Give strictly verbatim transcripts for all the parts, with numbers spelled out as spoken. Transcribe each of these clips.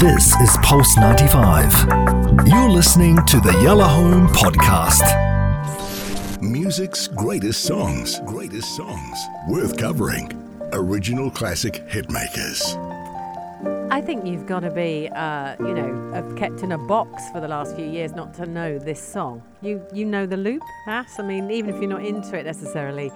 This is Pulse ninety-five. You're listening to the Yellow Home Podcast. Music's greatest songs, greatest songs, worth covering. Original classic hitmakers. I think you've got to be, uh, you know, kept in a box for the last few years not to know this song. You you know the loop, Ass? I mean, even if you're not into it necessarily,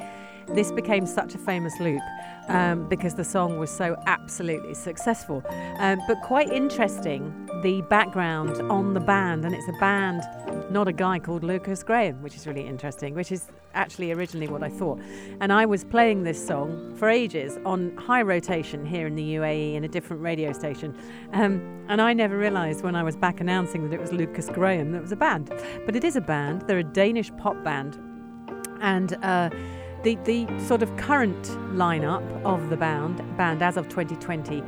this became such a famous loop um, because the song was so absolutely successful. Um, but quite interesting, the background on the band, and it's a band, not a guy called Lukas Graham, which is really interesting, which is actually originally what I thought. And I was playing this song for ages on high rotation here in the U A E in a different radio station. Um, and I never realised when I was back announcing that it was Lukas Graham that it was a band. But it is a band. They're a Danish pop band. And... Uh, The, the sort of current lineup of the band, band as of twenty twenty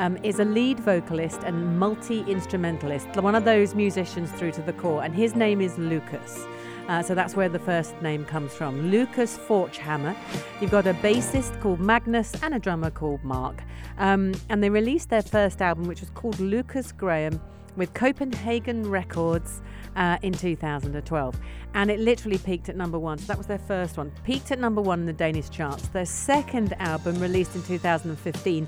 um, is a lead vocalist and multi-instrumentalist, one of those musicians through to the core, and his name is Lukas. Uh, so that's where the first name comes from. Lukas Forchhammer. You've got a bassist called Magnus and a drummer called Mark. Um, and they released their first album, which was called Lukas Graham, with Copenhagen Records uh, in two thousand twelve. And it literally peaked at number one. So that was their first one. Peaked at number one in the Danish charts. Their second album, released in two thousand fifteen,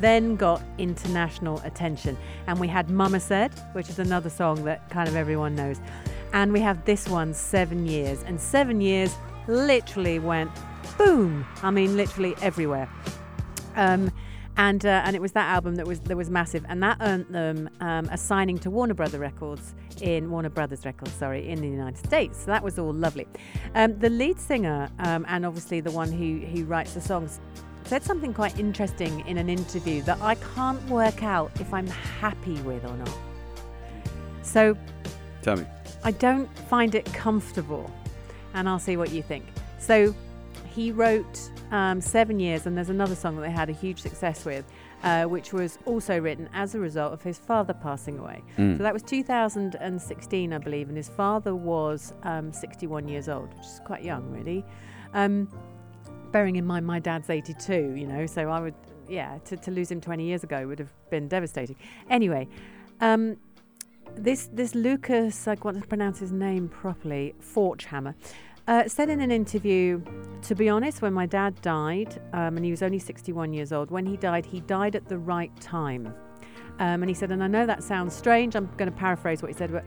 then got international attention. And we had Mama Said, which is another song that kind of everyone knows. And we have this one, Seven Years. And Seven Years literally went boom. I mean, literally everywhere. Um... And uh, and it was that album that was that was massive, and that earned them um, a signing to Warner Brothers Records in Warner Brothers Records, sorry, in the United States. So that was all lovely. Um, the lead singer um, and obviously the one who who writes the songs said something quite interesting in an interview that I can't work out if I'm happy with or not. So, tell me. I don't find it comfortable, and I'll see what you think. So. He wrote um, Seven Years, and there's another song that they had a huge success with, uh, which was also written as a result of his father passing away. Mm. So that was two thousand sixteen, I believe, and his father was um, sixty-one years old, which is quite young, really. Um, bearing in mind my dad's eighty-two, you know, so I would, yeah, to, to lose him twenty years ago would have been devastating. Anyway, um, this, this Lukas, I want to pronounce his name properly, Forchhammer, Uh, said in an interview, to be honest, when my dad died, um, and he was only sixty-one years old, when he died, he died at the right time. Um, and he said, and I know that sounds strange, I'm going to paraphrase what he said, but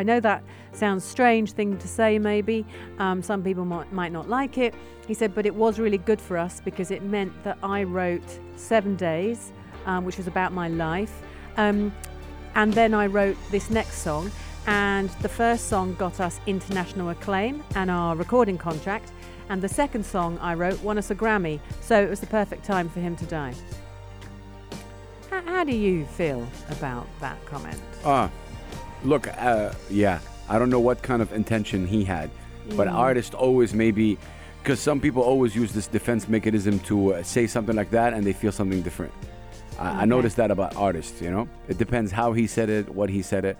I know that sounds strange thing to say maybe, um, some people might, might not like it. He said, but it was really good for us because it meant that I wrote Seven Days, um, which was about my life, um, and then I wrote this next song. And the first song got us international acclaim and our recording contract. And the second song I wrote won us a Grammy. So it was the perfect time for him to die. How, how do you feel about that comment? Uh, look, uh, yeah, I don't know what kind of intention he had. Mm. But artists always maybe, because some people always use this defense mechanism to uh, say something like that and they feel something different. I, okay. I noticed that about artists, you know? It depends how he said it, what he said it.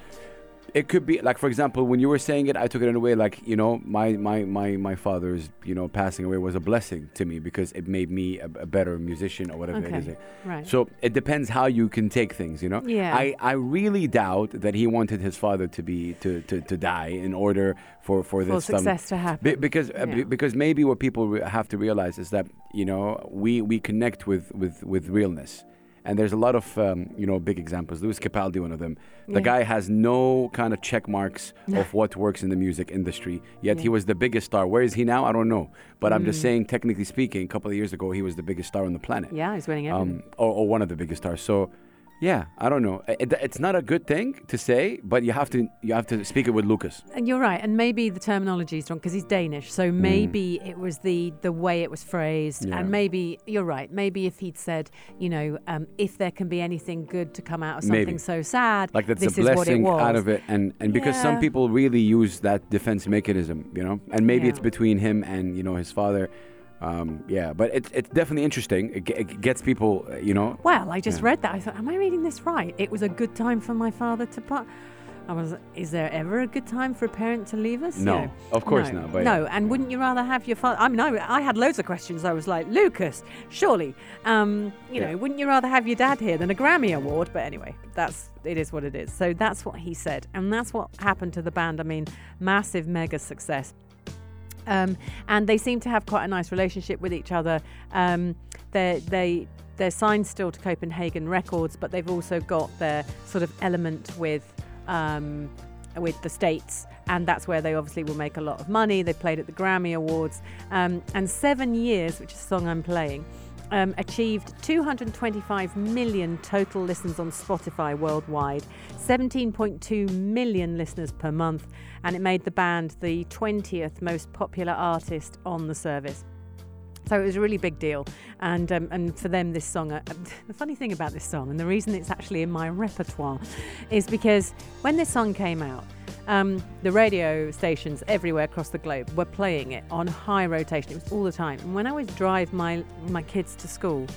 It could be, like, for example, when you were saying it, I took it in a way like, you know, my my, my, my father's, you know, passing away was a blessing to me because it made me a, a better musician or whatever okay. it is. Right. So it depends how you can take things, you know? Yeah. I, I really doubt that he wanted his father to be to, to, to die in order for, for this. For success um, to happen. Be, because, yeah. b- because maybe what people re- have to realize is that, you know, we, we connect with, with, with realness. And there's a lot of, um, you know, big examples. Lewis Capaldi, one of them. The yeah. guy has no kind of check marks of what works in the music industry. Yet yeah. he was the biggest star. Where is he now? I don't know. But mm. I'm just saying, technically speaking, a couple of years ago, he was the biggest star on the planet. Yeah, he's winning everything. Um, or, or one of the biggest stars. So, yeah, I don't know. It, it's not a good thing to say, but you have to you have to speak it with Lukas. And you're right. And maybe the terminology is wrong because he's Danish. So maybe mm. it was the, the way it was phrased. Yeah. And maybe, you're right, maybe if he'd said, you know, um, if there can be anything good to come out of something maybe. So sad, like that's this a blessing is what it was. Out of it. And, and because yeah. some people really use that defense mechanism, you know, and maybe yeah. it's between him and, you know, his father. Um, yeah, but it's it's definitely interesting. It, g- it gets people, uh, you know. Well, I just yeah. read that. I thought, am I reading this right? It was a good time for my father to part. I was. Is there ever a good time for a parent to leave us? No, no. of course no, not. But no, yeah. And wouldn't you rather have your father? I mean, I, I had loads of questions. I was like, Lukas, surely, um, you yeah. know, wouldn't you rather have your dad here than a Grammy Award? But anyway, that's it is what it is. So that's what he said, and that's what happened to the band. I mean, massive, mega success. Um, and they seem to have quite a nice relationship with each other. Um, they they. They're signed still to Copenhagen Records, but they've also got their sort of element with um, with the States, and that's where they obviously will make a lot of money. They played at the Grammy Awards, um, and Seven Years, which is the song I'm playing, um, achieved two hundred twenty-five million total listens on Spotify worldwide, seventeen point two million listeners per month, and it made the band the twentieth most popular artist on the service. So it was a really big deal, and um, and for them this song, uh, the funny thing about this song, and the reason it's actually in my repertoire, is because when this song came out, um, the radio stations everywhere across the globe were playing it on high rotation. It was all the time. And when I would drive my, my kids to school,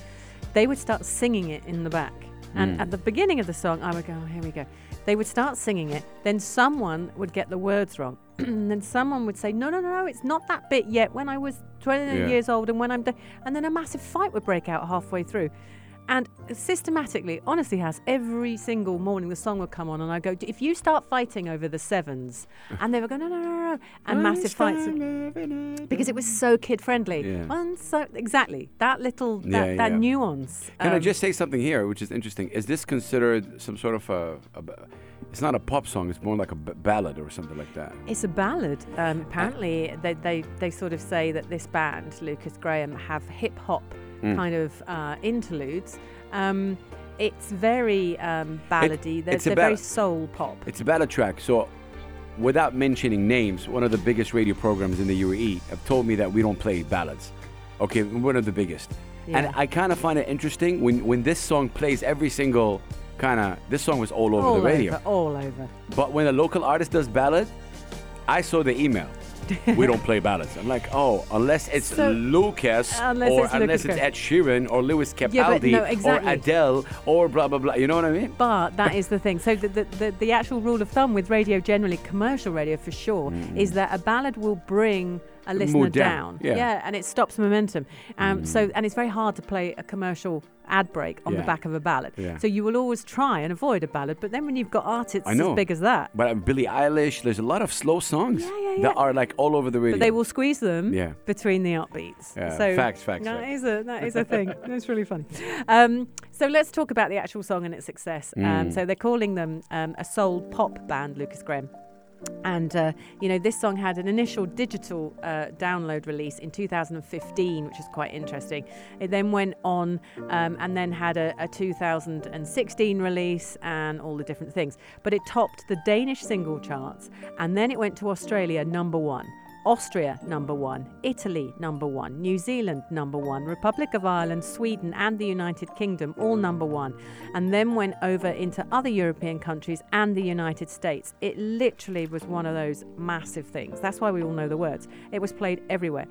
they would start singing it in the back. And mm. at the beginning of the song, I would go, oh, here we go. They would start singing it, then someone would get the words wrong. And then someone would say, no, no, no, it's not that bit yet. When I was twenty yeah. years old and when I'm... De-. And then a massive fight would break out halfway through. And systematically, honestly, Has, every single morning the song would come on and I'd go, if you start fighting over the sevens... And they would go, no, no, no, no. And I'm massive fights. Would, because it was so kid-friendly. Yeah. And so, exactly. That little... That, yeah, that yeah. nuance. Can um, I just say something here, which is interesting? Is this considered some sort of a... a It's not a pop song. It's more like a b- ballad or something like that. It's a ballad. Um, apparently, they, they they sort of say that this band, Lukas Graham, have hip hop mm. kind of uh, interludes. Um, it's very um, ballady. It, they're they're ball- very soul pop. It's a ballad track. So, without mentioning names, one of the biggest radio programs in the U A E have told me that we don't play ballads. Okay, one of the biggest. Yeah. And I kind of find it interesting when when this song plays every single. Kind of, this song was all over all the radio. Over, all over. But when a local artist does ballad, I saw the email. We don't play ballads. I'm like, oh, unless it's so, Lukas unless or it's unless Lukas it's Ed Sheeran or Lewis Capaldi yeah, but no, exactly. or Adele or blah, blah, blah. You know what I mean? But that is the thing. So the, the, the, the actual rule of thumb with radio generally, commercial radio for sure, mm. is that a ballad will bring... a listener down, down. Yeah. yeah, and it stops momentum. Um, mm-hmm. So, and it's very hard to play a commercial ad break on yeah. the back of a ballad. Yeah. So you will always try and avoid a ballad. But then when you've got artists as big as that, but uh, Billie Eilish, there's a lot of slow songs yeah, yeah, yeah. that are like all over the radio. But they will squeeze them yeah. between the upbeats. Yeah. So facts, facts. That facts. is a that is a thing. That's really funny. Um, so let's talk about the actual song and its success. Mm. Um, so they're calling them um, a soul pop band, Lukas Graham. And, uh, you know, this song had an initial digital uh, download release in two thousand fifteen, which is quite interesting. It then went on um, and then had a, a two thousand sixteen release and all the different things. But it topped the Danish single charts, and then it went to Australia, number one. Austria, number one. Italy, number one. New Zealand, number one. Republic of Ireland, Sweden and the United Kingdom, all number one. And then went over into other European countries and the United States. It literally was one of those massive things. That's why we all know the words. It was played everywhere.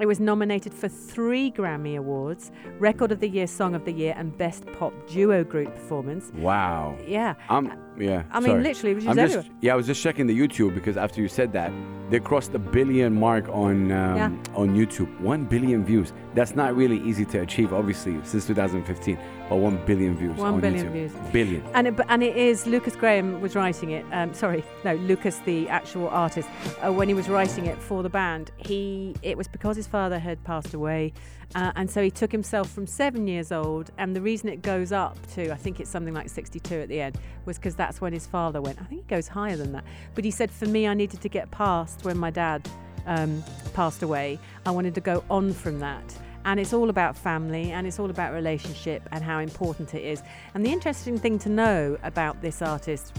It was nominated for three Grammy Awards, Record of the Year, Song of the Year, and Best Pop Duo Group Performance. Wow. Yeah. Um, yeah. I mean, sorry. literally, it was just, just everywhere. Yeah, I was just checking the YouTube because after you said that, they crossed the billion mark on um, yeah. on YouTube. One billion views. That's not really easy to achieve, obviously, since two thousand fifteen. But one billion views one on billion YouTube. Views. Billion. And it, and it is, Lukas Graham was writing it. Um, sorry, no, Lukas, the actual artist, uh, when he was writing it for the band, he it was because his His father had passed away, uh, and so he took himself from seven years old. And the reason it goes up to, I think it's something like sixty-two at the end, was because that's when his father went. I think it goes higher than that. But he said, for me, I needed to get past when my dad um, passed away. I wanted to go on from that. And it's all about family, and it's all about relationship and how important it is. And the interesting thing to know about this artist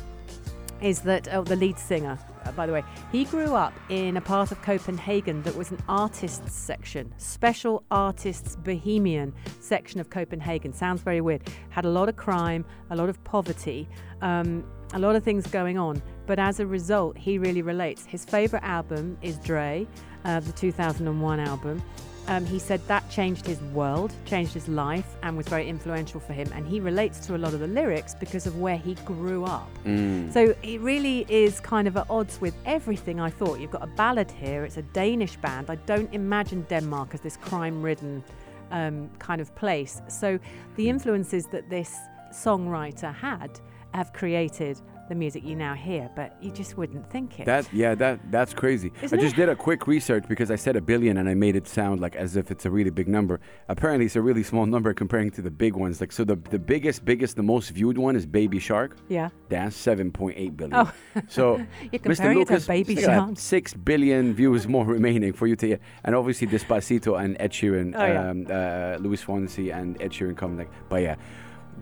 is that oh, the lead singer, by the way, he grew up in a part of Copenhagen that was an artists section, special artists bohemian section of Copenhagen. Sounds very weird. Had a lot of crime, a lot of poverty, um, a lot of things going on. But as a result, he really relates. His favourite album is Dre, uh, the two thousand one album. Um, he said that changed his world, changed his life, and was very influential for him. And he relates to a lot of the lyrics because of where he grew up. Mm. So it really is kind of at odds with everything I thought. You've got a ballad here. It's a Danish band. I don't imagine Denmark as this crime-ridden um, kind of place. So the influences that this songwriter had have created the music you now hear, but you just wouldn't think it. That, yeah, that that's crazy. Isn't I just it? did a quick research because I said a billion and I made it sound like as if it's a really big number. Apparently, it's a really small number comparing to the big ones. Like, so the, the biggest, biggest, the most viewed one is Baby Shark. Yeah. That's seven point eight billion. Oh. So You're comparing Mister Lucas to Baby Shark. six billion views more remaining for you to hear. And obviously, Despacito and Ed Sheeran, oh, yeah. um, uh, Luis Fonsi and Ed Sheeran come like, but yeah.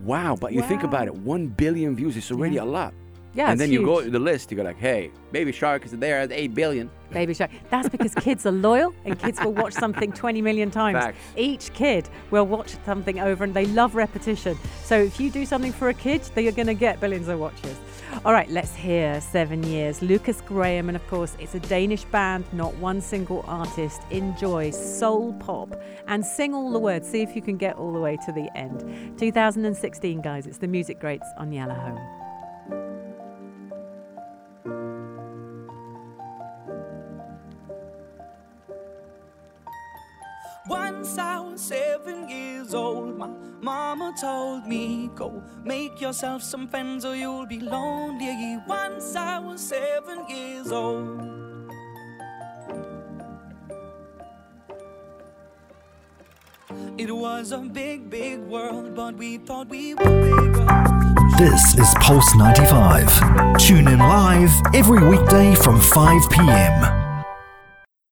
Wow, but you wow. think about it, one billion views is already yeah. a lot. Yeah, and then huge. You go to the list, you go like, hey, Baby Shark is there at eight billion. Baby Shark. That's because kids are loyal and kids will watch something twenty million times. Facts. Each kid will watch something over and they love repetition. So if you do something for a kid, then you're going to get billions of watches. All right, let's hear Seven Years. Lukas Graham, and of course, it's a Danish band, not one single artist. Enjoy soul pop and sing all the words. See if you can get all the way to the end. two thousand sixteen, guys, it's the Music Greats on Yalla Home. Once I was seven years old, my mama told me, go make yourself some friends or you'll be lonely. Once I was seven years old. It was a big, big world, but we thought we were bigger. This is Pulse ninety-five. Tune in live every weekday from five p.m.